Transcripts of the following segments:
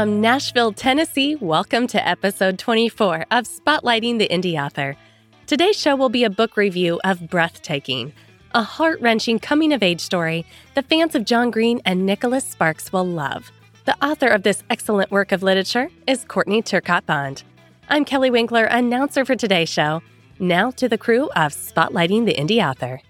From Nashville, Tennessee, welcome to episode 24 of Spotlighting the Indie Author. Today's show will be a book review of Breathtaking, a heart-wrenching coming-of-age story the fans of John Green and Nicholas Sparks will love. The author of this excellent work of literature is Courtney Turcotte Bond. I'm Kelly Winkler, announcer for today's show. Now to the crew of Spotlighting the Indie Author.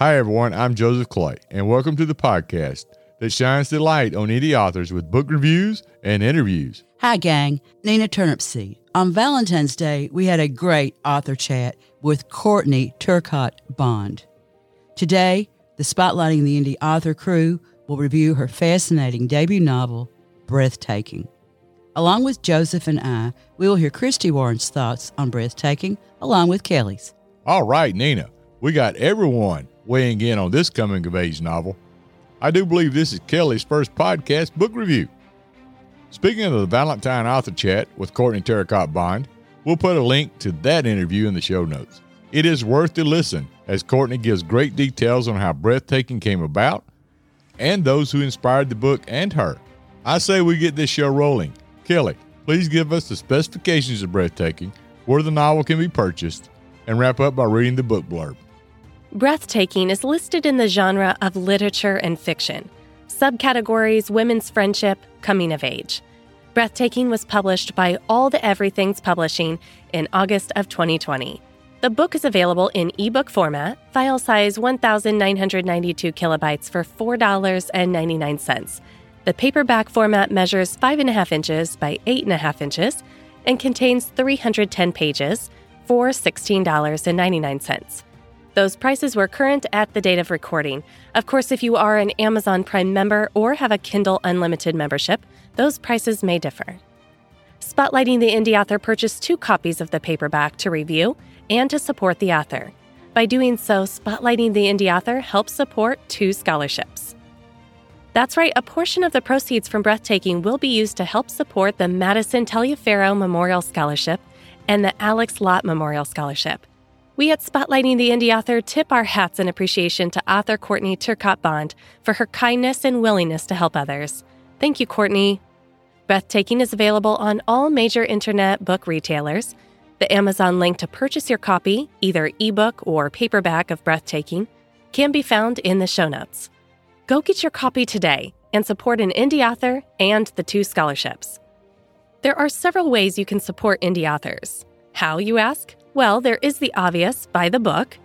Hi, everyone. I'm Joseph Clay, and welcome to the podcast that shines the light on indie authors with book reviews and interviews. Hi, gang. Nina Turnipseed. On Valentine's Day, we had a great author chat with Courtney Turcotte Bond. Today, the Spotlighting the Indie Author crew will review her fascinating debut novel, Breathtaking. Along with Joseph and I, we will hear Christy Warren's thoughts on Breathtaking, along with Kelly's. All right, Nina, we got everyone weighing in on this coming-of-age novel. I do believe this is Kelly's first podcast book review. Speaking of the Valentine author chat with Courtney Turcotte Bond, we'll put a link to that interview in the show notes. It is worth the listen as Courtney gives great details on how Breathtaking came about and those who inspired the book and her. I say we get this show rolling. Kelly, please give us the specifications of Breathtaking, where the novel can be purchased, and wrap up by reading the book blurb. Breathtaking is listed in the genre of literature and fiction. Subcategories: women's friendship, coming of age. Breathtaking was published by All The Everything's Publishing in August of 2020. The book is available in ebook format, file size 1,992 kilobytes for $4.99. The paperback format measures 5.5 inches by 8.5 inches and contains 310 pages for $16.99. Those prices were current at the date of recording. Of course, if you are an Amazon Prime member or have a Kindle Unlimited membership, those prices may differ. Spotlighting the Indie Author purchased 2 copies of the paperback to review and to support the author. By doing so, Spotlighting the Indie Author helps support 2 scholarships. That's right, a portion of the proceeds from Breathtaking will be used to help support the Madison Taliaferro Memorial Scholarship and the Alex Lott Memorial Scholarship. We at Spotlighting the Indie Author tip our hats in appreciation to author Courtney Turcotte Bond for her kindness and willingness to help others. Thank you, Courtney. Breathtaking is available on all major internet book retailers. The Amazon link to purchase your copy, either ebook or paperback of Breathtaking, can be found in the show notes. Go get your copy today and support an indie author and the 2 scholarships. There are several ways you can support indie authors. How, you ask? Well, there is the obvious, buy the book.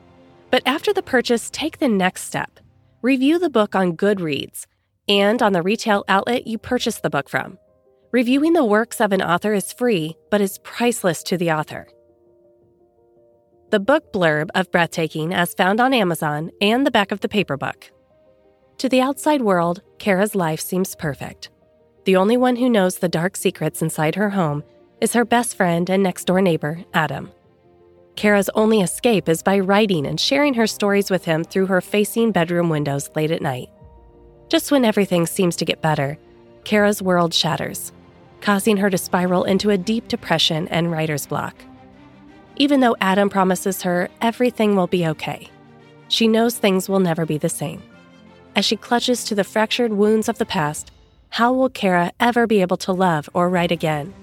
But after the purchase, take the next step. Review the book on Goodreads and on the retail outlet you purchased the book from. Reviewing the works of an author is free, but is priceless to the author. The book blurb of Breathtaking, as found on Amazon and the back of the paper book. To the outside world, Kara's life seems perfect. The only one who knows the dark secrets inside her home is her best friend and next-door neighbor, Adam. Kara's only escape is by writing and sharing her stories with him through her facing bedroom windows late at night. Just when everything seems to get better, Kara's world shatters, causing her to spiral into a deep depression and writer's block. Even though Adam promises her everything will be okay, she knows things will never be the same. As she clutches to the fractured wounds of the past, how will Kara ever be able to love or write again?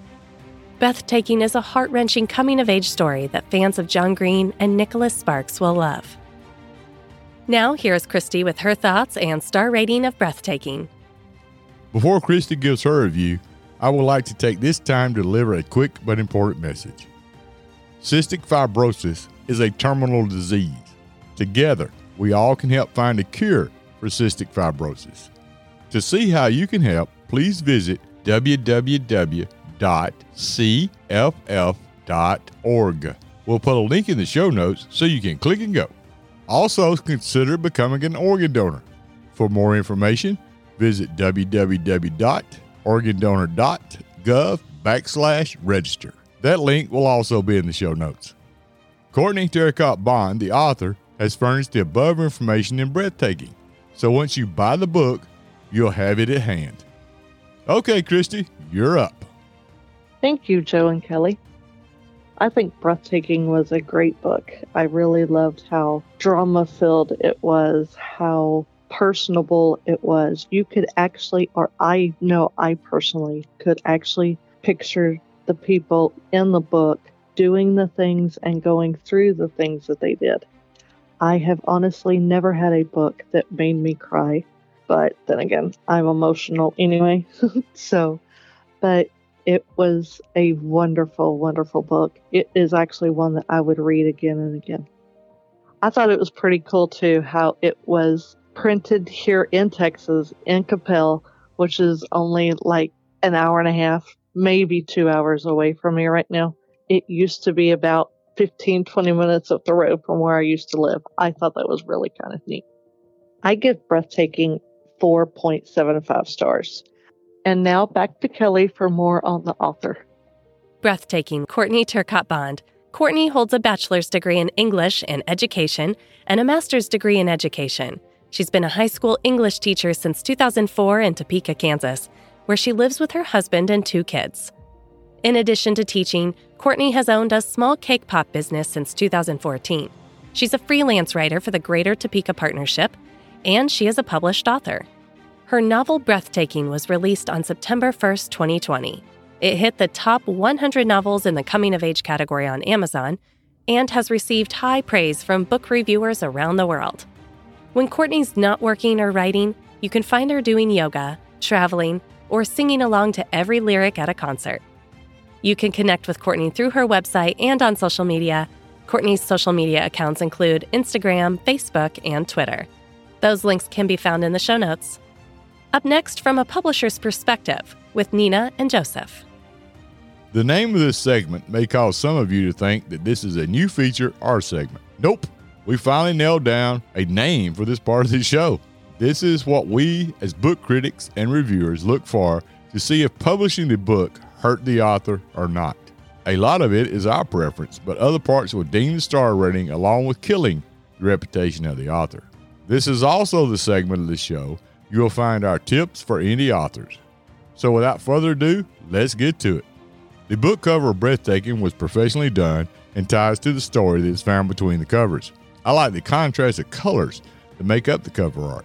Breathtaking is a heart-wrenching coming-of-age story that fans of John Green and Nicholas Sparks will love. Now, here is Christy with her thoughts and star rating of Breathtaking. Before Christy gives her review, I would like to take this time to deliver a quick but important message. Cystic fibrosis is a terminal disease. Together, we all can help find a cure for cystic fibrosis. To see how you can help, please visit www.cff.org. We'll put a link in the show notes so you can click and go. Also, consider becoming an organ donor. For more information, visit www.organdonor.gov/register. That link will also be in the show notes. Courtney Turcotte Bond, the author, has furnished the above information in Breathtaking. So once you buy the book, you'll have it at hand. Okay, Christy, you're up. Thank you, Joe and Kelly. I think Breathtaking was a great book. I really loved how drama-filled it was, how personable it was. You could actually, or I know I personally could actually picture the people in the book doing the things and going through the things that they did. I have honestly never had a book that made me cry, but then again, I'm emotional anyway. But it was a wonderful, wonderful book. It is actually one that I would read again and again. I thought it was pretty cool, too, how it was printed here in Texas, in Capelle, which is only like an hour and a half, maybe 2 hours away from me right now. It used to be about 15, 20 minutes up the road from where I used to live. I thought that was really kind of neat. I give Breathtaking 4.75 stars. And now back to Kelly for more on the author. Breathtaking, Courtney Turcotte Bond. Courtney holds a bachelor's degree in English and education and a master's degree in education. She's been a high school English teacher since 2004 in Topeka, Kansas, where she lives with her husband and 2 kids. In addition to teaching, Courtney has owned a small cake pop business since 2014. She's a freelance writer for the Greater Topeka Partnership, and she is a published author. Her novel Breathtaking was released on September 1, 2020. It hit the top 100 novels in the coming-of-age category on Amazon and has received high praise from book reviewers around the world. When Courtney's not working or writing, you can find her doing yoga, traveling, or singing along to every lyric at a concert. You can connect with Courtney through her website and on social media. Courtney's social media accounts include Instagram, Facebook, and Twitter. Those links can be found in the show notes. Up next, from a publisher's perspective, with Nina and Joseph. The name of this segment may cause some of you to think that this is a new feature or segment. Nope. We finally nailed down a name for this part of the show. This is what we, as book critics and reviewers, look for to see if publishing the book hurt the author or not. A lot of it is our preference, but other parts will deem the star rating along with killing the reputation of the author. This is also the segment of the show you will find our tips for indie authors. So without further ado, let's get to it. The book cover of Breathtaking was professionally done and ties to the story that is found between the covers. I like the contrast of colors that make up the cover art.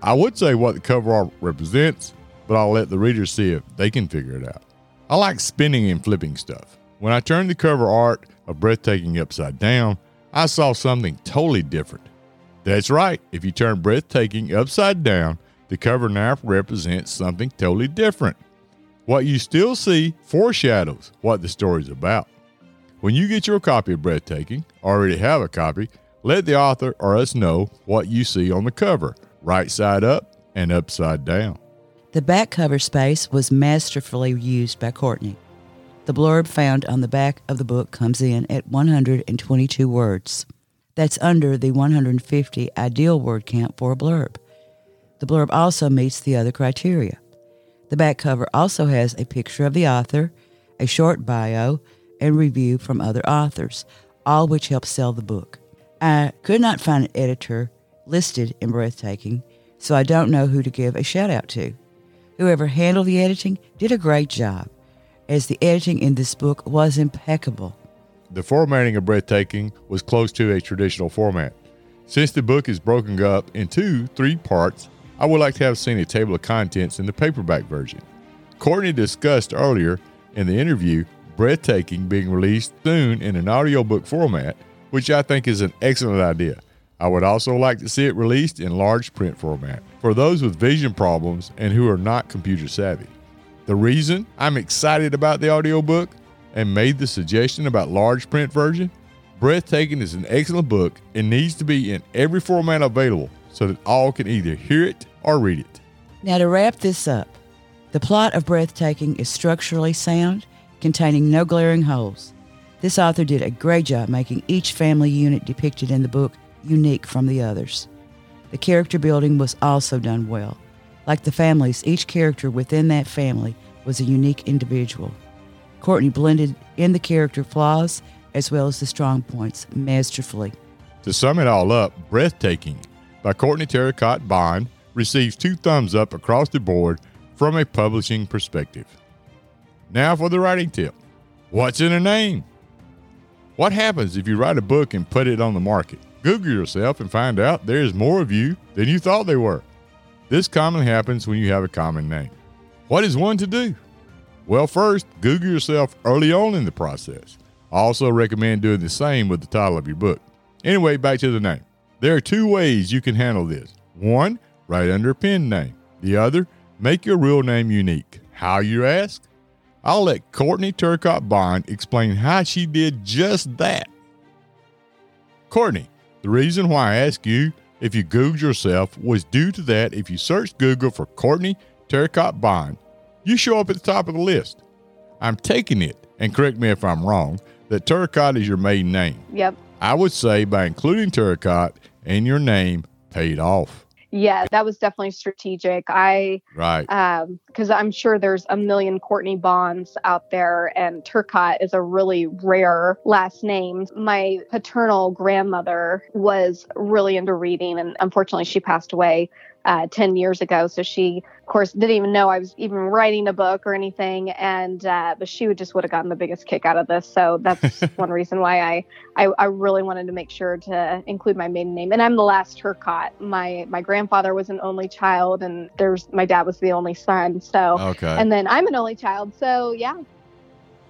I would say what the cover art represents, but I'll let the reader see if they can figure it out. I like spinning and flipping stuff. When I turned the cover art of Breathtaking upside down, I saw something totally different. That's right, if you turn Breathtaking upside down, the cover now represents something totally different. What you still see foreshadows what the story's about. When you get your copy of Breathtaking, or already have a copy, let the author or us know what you see on the cover, right side up and upside down. The back cover space was masterfully used by Courtney. The blurb found on the back of the book comes in at 122 words. That's under the 150 ideal word count for a blurb. The blurb also meets the other criteria. The back cover also has a picture of the author, a short bio, and review from other authors, all which help sell the book. I could not find an editor listed in Breathtaking, so I don't know who to give a shout-out to. Whoever handled the editing did a great job, as the editing in this book was impeccable. The formatting of Breathtaking was close to a traditional format. Since the book is broken up into 3 parts, I would like to have seen a table of contents in the paperback version. Courtney discussed earlier in the interview Breathtaking being released soon in an audiobook format, which I think is an excellent idea. I would also like to see it released in large print format for those with vision problems and who are not computer savvy. The reason I'm excited about the audiobook and made the suggestion about large print version, Breathtaking is an excellent book and needs to be in every format available so that all can either hear it or read it. Now to wrap this up, the plot of Breathtaking is structurally sound, containing no glaring holes. This author did a great job making each family unit depicted in the book unique from the others. The character building was also done well. Like the families, each character within that family was a unique individual. Courtney blended in the character flaws as well as the strong points masterfully. To sum it all up, Breathtaking by Courtney Turcotte Bond receives 2 thumbs up across the board from a publishing perspective. Now for the writing tip. What's in a name? What happens if you write a book and put it on the market? Google yourself and find out there is more of you than you thought there were. This commonly happens when you have a common name. What is one to do? Well, first, Google yourself early on in the process. I also recommend doing the same with the title of your book. Anyway, back to the name. There are two ways you can handle this. One, write under a pen name. The other, make your real name unique. How, you ask? I'll let Courtney Turcotte Bond explain how she did just that. Courtney, the reason why I asked you if you Googled yourself was due to that if you search Google for Courtney Turcotte Bond, you show up at the top of the list. I'm taking it, and correct me if I'm wrong, that Turcotte is your maiden name. Yep. I would say by including Turcotte and your name paid off. Yeah, that was definitely strategic. Because I'm sure there's a million Courtney Bonds out there, and Turcotte is a really rare last name. My paternal grandmother was really into reading, and unfortunately she passed away 10 years ago. So she, of course, didn't even know I was even writing a book or anything. And but she would have gotten the biggest kick out of this. So that's one reason why I really wanted to make sure to include my maiden name. And I'm the last Turcotte. My grandfather was an only child, and my dad was the only son. So, okay. And then I'm an only child. So yeah.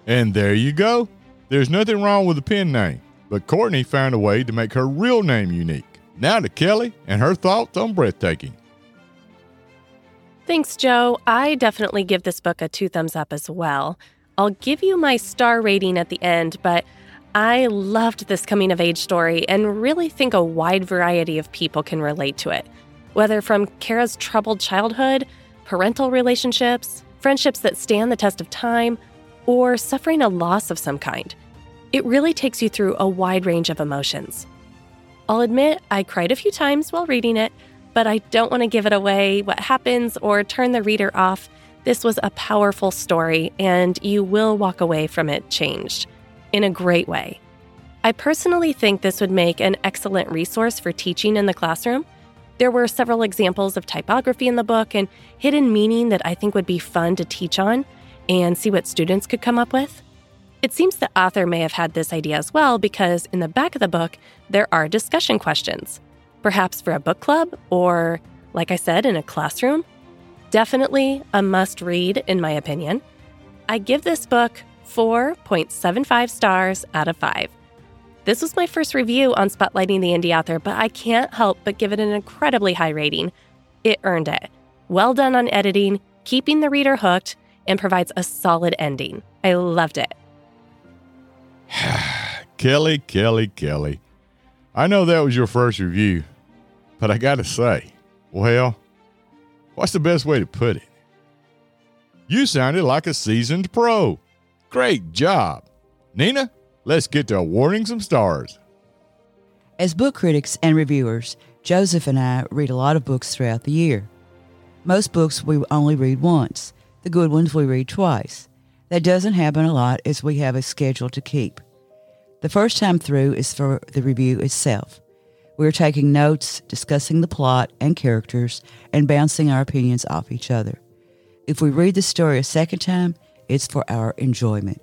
And there you go. There's nothing wrong with the pen name, but Courtney found a way to make her real name unique. Now to Kelly and her thoughts on Breathtaking. Thanks, Joe. I definitely give this book a 2 thumbs up as well. I'll give you my star rating at the end, but I loved this coming-of-age story and really think a wide variety of people can relate to it, whether from Kara's troubled childhood, parental relationships, friendships that stand the test of time, or suffering a loss of some kind. It really takes you through a wide range of emotions. I'll admit I cried a few times while reading it, but I don't want to give it away what happens or turn the reader off. This was a powerful story, and you will walk away from it changed in a great way. I personally think this would make an excellent resource for teaching in the classroom. There were several examples of typography in the book and hidden meaning that I think would be fun to teach on and see what students could come up with. It seems the author may have had this idea as well, because in the back of the book, there are discussion questions. Perhaps for a book club or, like I said, in a classroom. Definitely a must-read, in my opinion. I give this book 4.75 stars out of 5. This was my first review on Spotlighting the Indie Author, but I can't help but give it an incredibly high rating. It earned it. Well done on editing, keeping the reader hooked, and provides a solid ending. I loved it. Kelly. I know that was your first review, but I gotta say, well, what's the best way to put it? You sounded like a seasoned pro. Great job. Nina, let's get to awarding some stars. As book critics and reviewers, Joseph and I read a lot of books throughout the year. Most books we only read once. The good ones we read twice. That doesn't happen a lot, as we have a schedule to keep. The first time through is for the review itself. We're taking notes, discussing the plot and characters, and bouncing our opinions off each other. If we read the story a second time, it's for our enjoyment.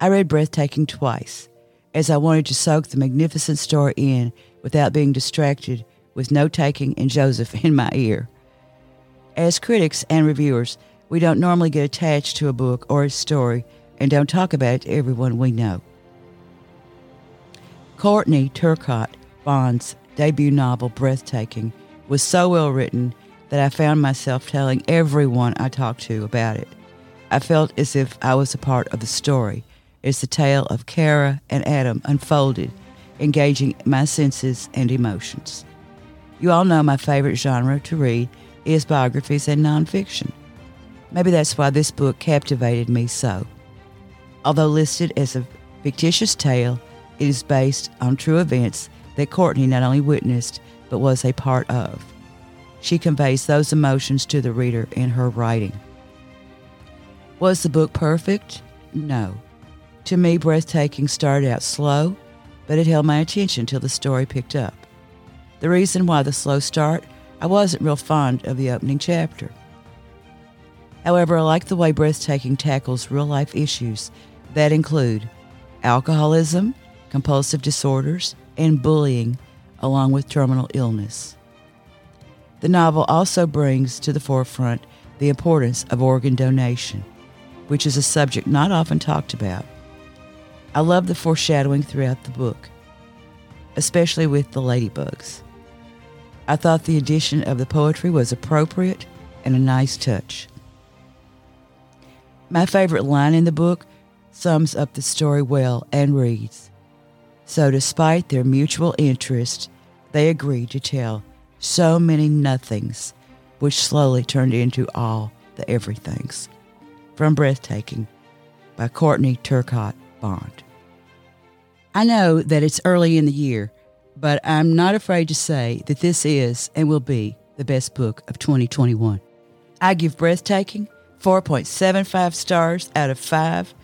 I read Breathtaking twice, as I wanted to soak the magnificent story in without being distracted with note-taking and Joseph in my ear. As critics and reviewers, we don't normally get attached to a book or its story and don't talk about it to everyone we know. Courtney Turcotte Bond's debut novel, Breathtaking, was so well written that I found myself telling everyone I talked to about it. I felt as if I was a part of the story, as the tale of Kara and Adam unfolded, engaging my senses and emotions. You all know my favorite genre to read is biographies and nonfiction. Maybe that's why this book captivated me so. Although listed as a fictitious tale, it is based on true events that Courtney not only witnessed, but was a part of. She conveys those emotions to the reader in her writing. Was the book perfect? No. To me, Breathtaking started out slow, but it held my attention till the story picked up. The reason why the slow start, I wasn't real fond of the opening chapter. However, I like the way Breathtaking tackles real-life issues that include alcoholism, compulsive disorders, and bullying, along with terminal illness. The novel also brings to the forefront the importance of organ donation, which is a subject not often talked about. I love the foreshadowing throughout the book, especially with the ladybugs. I thought the addition of the poetry was appropriate and a nice touch. My favorite line in the book sums up the story well and reads, "So despite their mutual interest, they agreed to tell so many nothings, which slowly turned into all the everythings." From Breathtaking by Courtney Turcotte Bond. I know that it's early in the year, but I'm not afraid to say that this is and will be the best book of 2021. I give Breathtaking 4.75 stars out of 5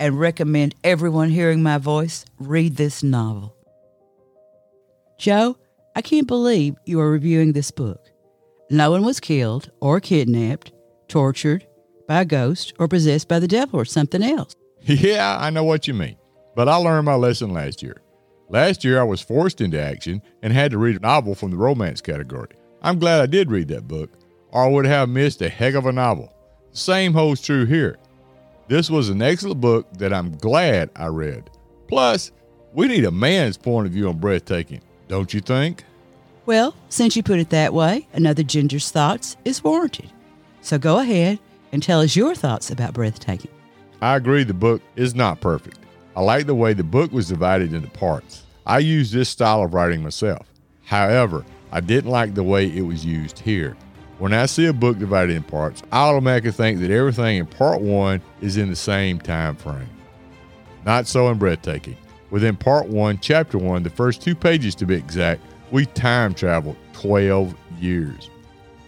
and recommend everyone hearing my voice read this novel. Joe, I can't believe you are reviewing this book. No one was killed or kidnapped, tortured by a ghost, or possessed by the devil or something else. Yeah, I know what you mean. But I learned my lesson last year. Last year, I was forced into action and had to read a novel from the romance category. I'm glad I did read that book, or I would have missed a heck of a novel. The same holds true here. This was an excellent book that I'm glad I read. Plus, we need a man's point of view on Breathtaking, don't you think? Well, since you put it that way, another ginger's thoughts is warranted. So go ahead and tell us your thoughts about Breathtaking. I agree the book is not perfect. I like the way the book was divided into parts. I use this style of writing myself. However, I didn't like the way it was used here. When I see a book divided in parts, I automatically think that everything in part one is in the same time frame. Not so in Breathtaking. Within part one, chapter one, the first 2 pages to be exact, we time traveled 12 years.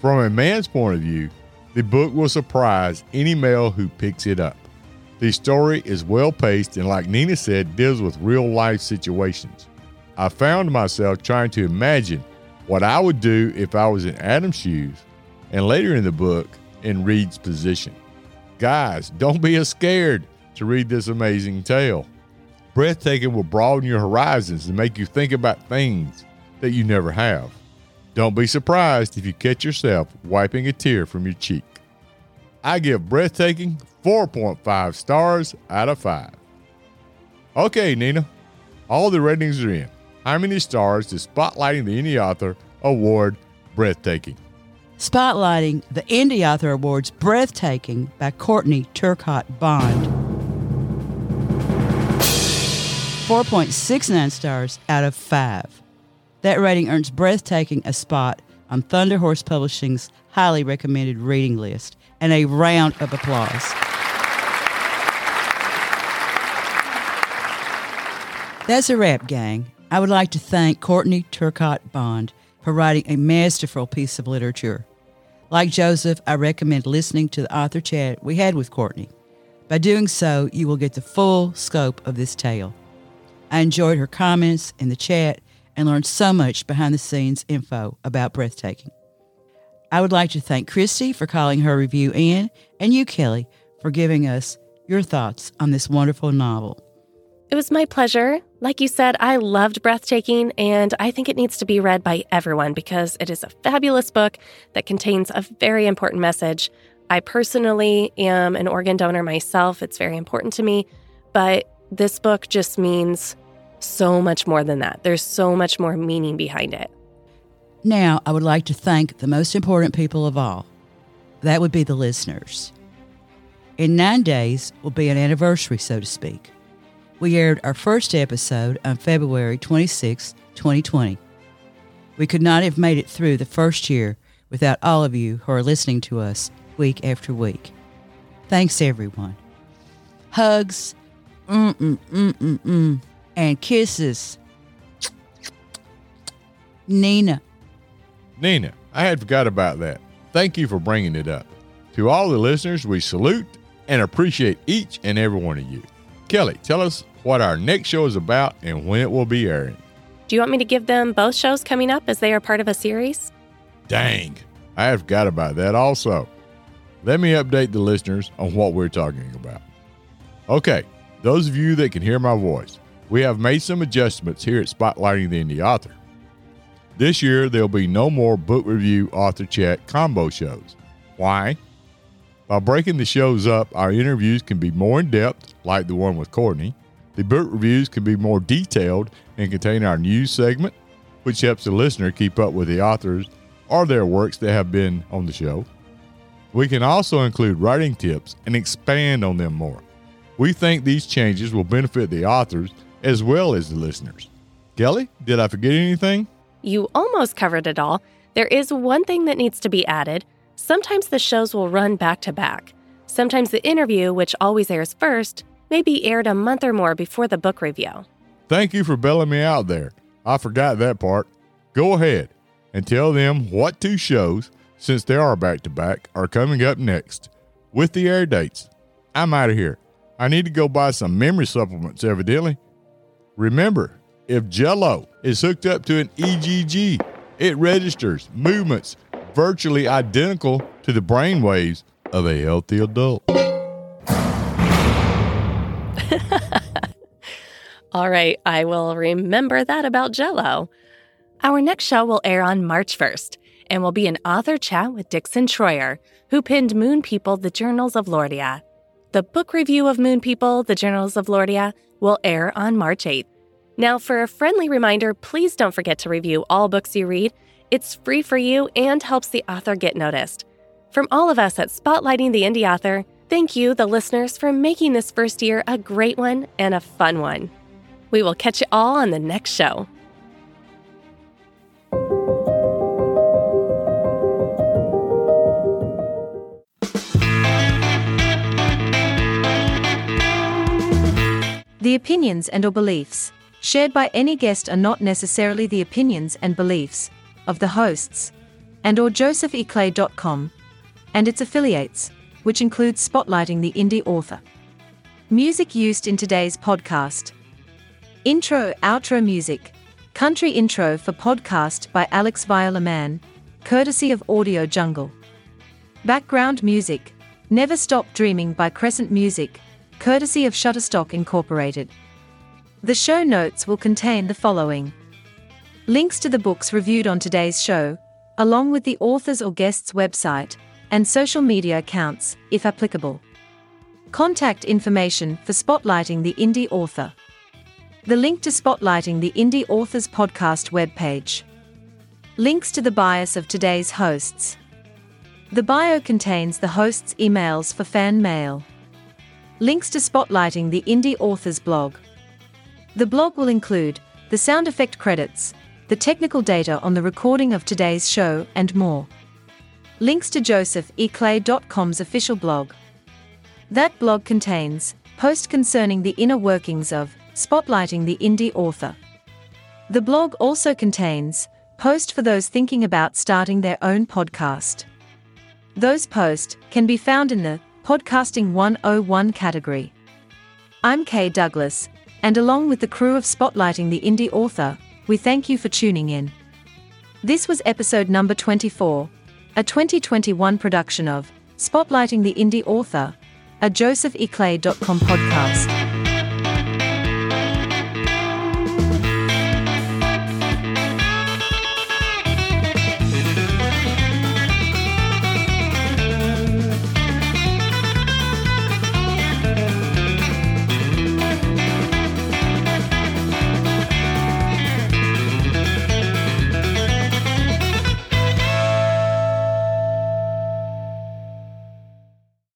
From a man's point of view, the book will surprise any male who picks it up. The story is well-paced and, like Nina said, deals with real-life situations. I found myself trying to imagine what I would do if I was in Adam's shoes and later in the book in Reed's position. Guys, don't be scared to read this amazing tale. Breathtaking will broaden your horizons and make you think about things that you never have. Don't be surprised if you catch yourself wiping a tear from your cheek. I give Breathtaking 4.5 stars out of 5. Okay, Nina, all the ratings are in. How many stars does Spotlighting the Indie Author award Breathtaking? Spotlighting the Indie Author awards Breathtaking by Courtney Turcotte Bond 4.69 stars out of 5. That rating earns Breathtaking a spot on Thunder Horse Publishing's highly recommended reading list, and a round of applause. That's a wrap, gang. I would like to thank Courtney Turcotte Bond for writing a masterful piece of literature. Like Joseph, I recommend listening to the author chat we had with Courtney. By doing so, you will get the full scope of this tale. I enjoyed her comments in the chat and learned so much behind-the-scenes info about Breathtaking. I would like to thank Christy for calling her review in, and you, Kelly, for giving us your thoughts on this wonderful novel. It was my pleasure. Like you said, I loved Breathtaking, and I think it needs to be read by everyone because it is a fabulous book that contains a very important message. I personally am an organ donor myself. It's very important to me, but this book just means so much more than that. There's so much more meaning behind it. Now, I would like to thank the most important people of all. That would be the listeners. In 9 days will be an anniversary, so to speak. We aired our first episode on February 26, 2020. We could not have made it through the first year without all of you who are listening to us week after week. Thanks, everyone. Hugs, and kisses. Nina, I had forgot about that. Thank you for bringing it up. To all the listeners, we salute and appreciate each and every one of you. Kelly, tell us what our next show is about and when it will be airing. Do you want me to give them both shows coming up as they are part of a series? Dang, I had forgot about that also. Let me update the listeners on what we're talking about. Okay, those of you that can hear my voice, we have made some adjustments here at Spotlighting the Indie Author. This year, there'll be no more book review author chat combo shows. Why? By breaking the shows up, our interviews can be more in-depth, like the one with Courtney. The book reviews can be more detailed and contain our news segment, which helps the listener keep up with the authors or their works that have been on the show. We can also include writing tips and expand on them more. We think these changes will benefit the authors as well as the listeners. Kelly, did I forget anything? You almost covered it all. There is one thing that needs to be added. Sometimes the shows will run back to back. Sometimes the interview, which always airs first, may be aired a month or more before the book review. Thank you for bailing me out there. I forgot that part. Go ahead and tell them what two shows, since they are back-to-back, are coming up next with the air dates. I'm out of here. I need to go buy some memory supplements, evidently. Remember, if Jell-O is hooked up to an EGG, it registers movements virtually identical to the brainwaves of a healthy adult. All right, I will remember that about Jell-O. Our next show will air on March 1st and will be an author chat with Dixon Troyer, who penned Moon People, The Journals of Lordia. The book review of Moon People, The Journals of Lordia will air on March 8th. Now, for a friendly reminder, please don't forget to review all books you read. It's free for you and helps the author get noticed. From all of us at Spotlighting the Indie Author, thank you, the listeners, for making this first year a great one and a fun one. We will catch you all on the next show. The opinions and or beliefs shared by any guest are not necessarily the opinions and beliefs of the hosts and or josepheclay.com and its affiliates, which includes Spotlighting the Indie Author. Music used in today's podcast. Intro, outro music, Country Intro for Podcast by Alex Violaman, courtesy of Audio Jungle. Background music, Never Stop Dreaming by Crescent Music, courtesy of Shutterstock Incorporated. The show notes will contain the following: links to the books reviewed on today's show, along with the author's or guest's website, and social media accounts, if applicable. Contact information for Spotlighting the Indie Author. The link to Spotlighting the Indie Author's podcast webpage. Links to the bios of today's hosts. The bio contains the hosts' emails for fan mail. Links to Spotlighting the Indie Author's blog. The blog will include the sound effect credits, the technical data on the recording of today's show, and more. Links to josepheclay.com's official blog. That blog contains posts concerning the inner workings of Spotlighting the Indie Author. The blog also contains posts for those thinking about starting their own podcast. Those posts can be found in the Podcasting 101 category. I'm Kay Douglas, and along with the crew of Spotlighting the Indie Author, we thank you for tuning in. This was episode number 24. A 2021 production of Spotlighting the Indie Author, a josepheclay.com podcast.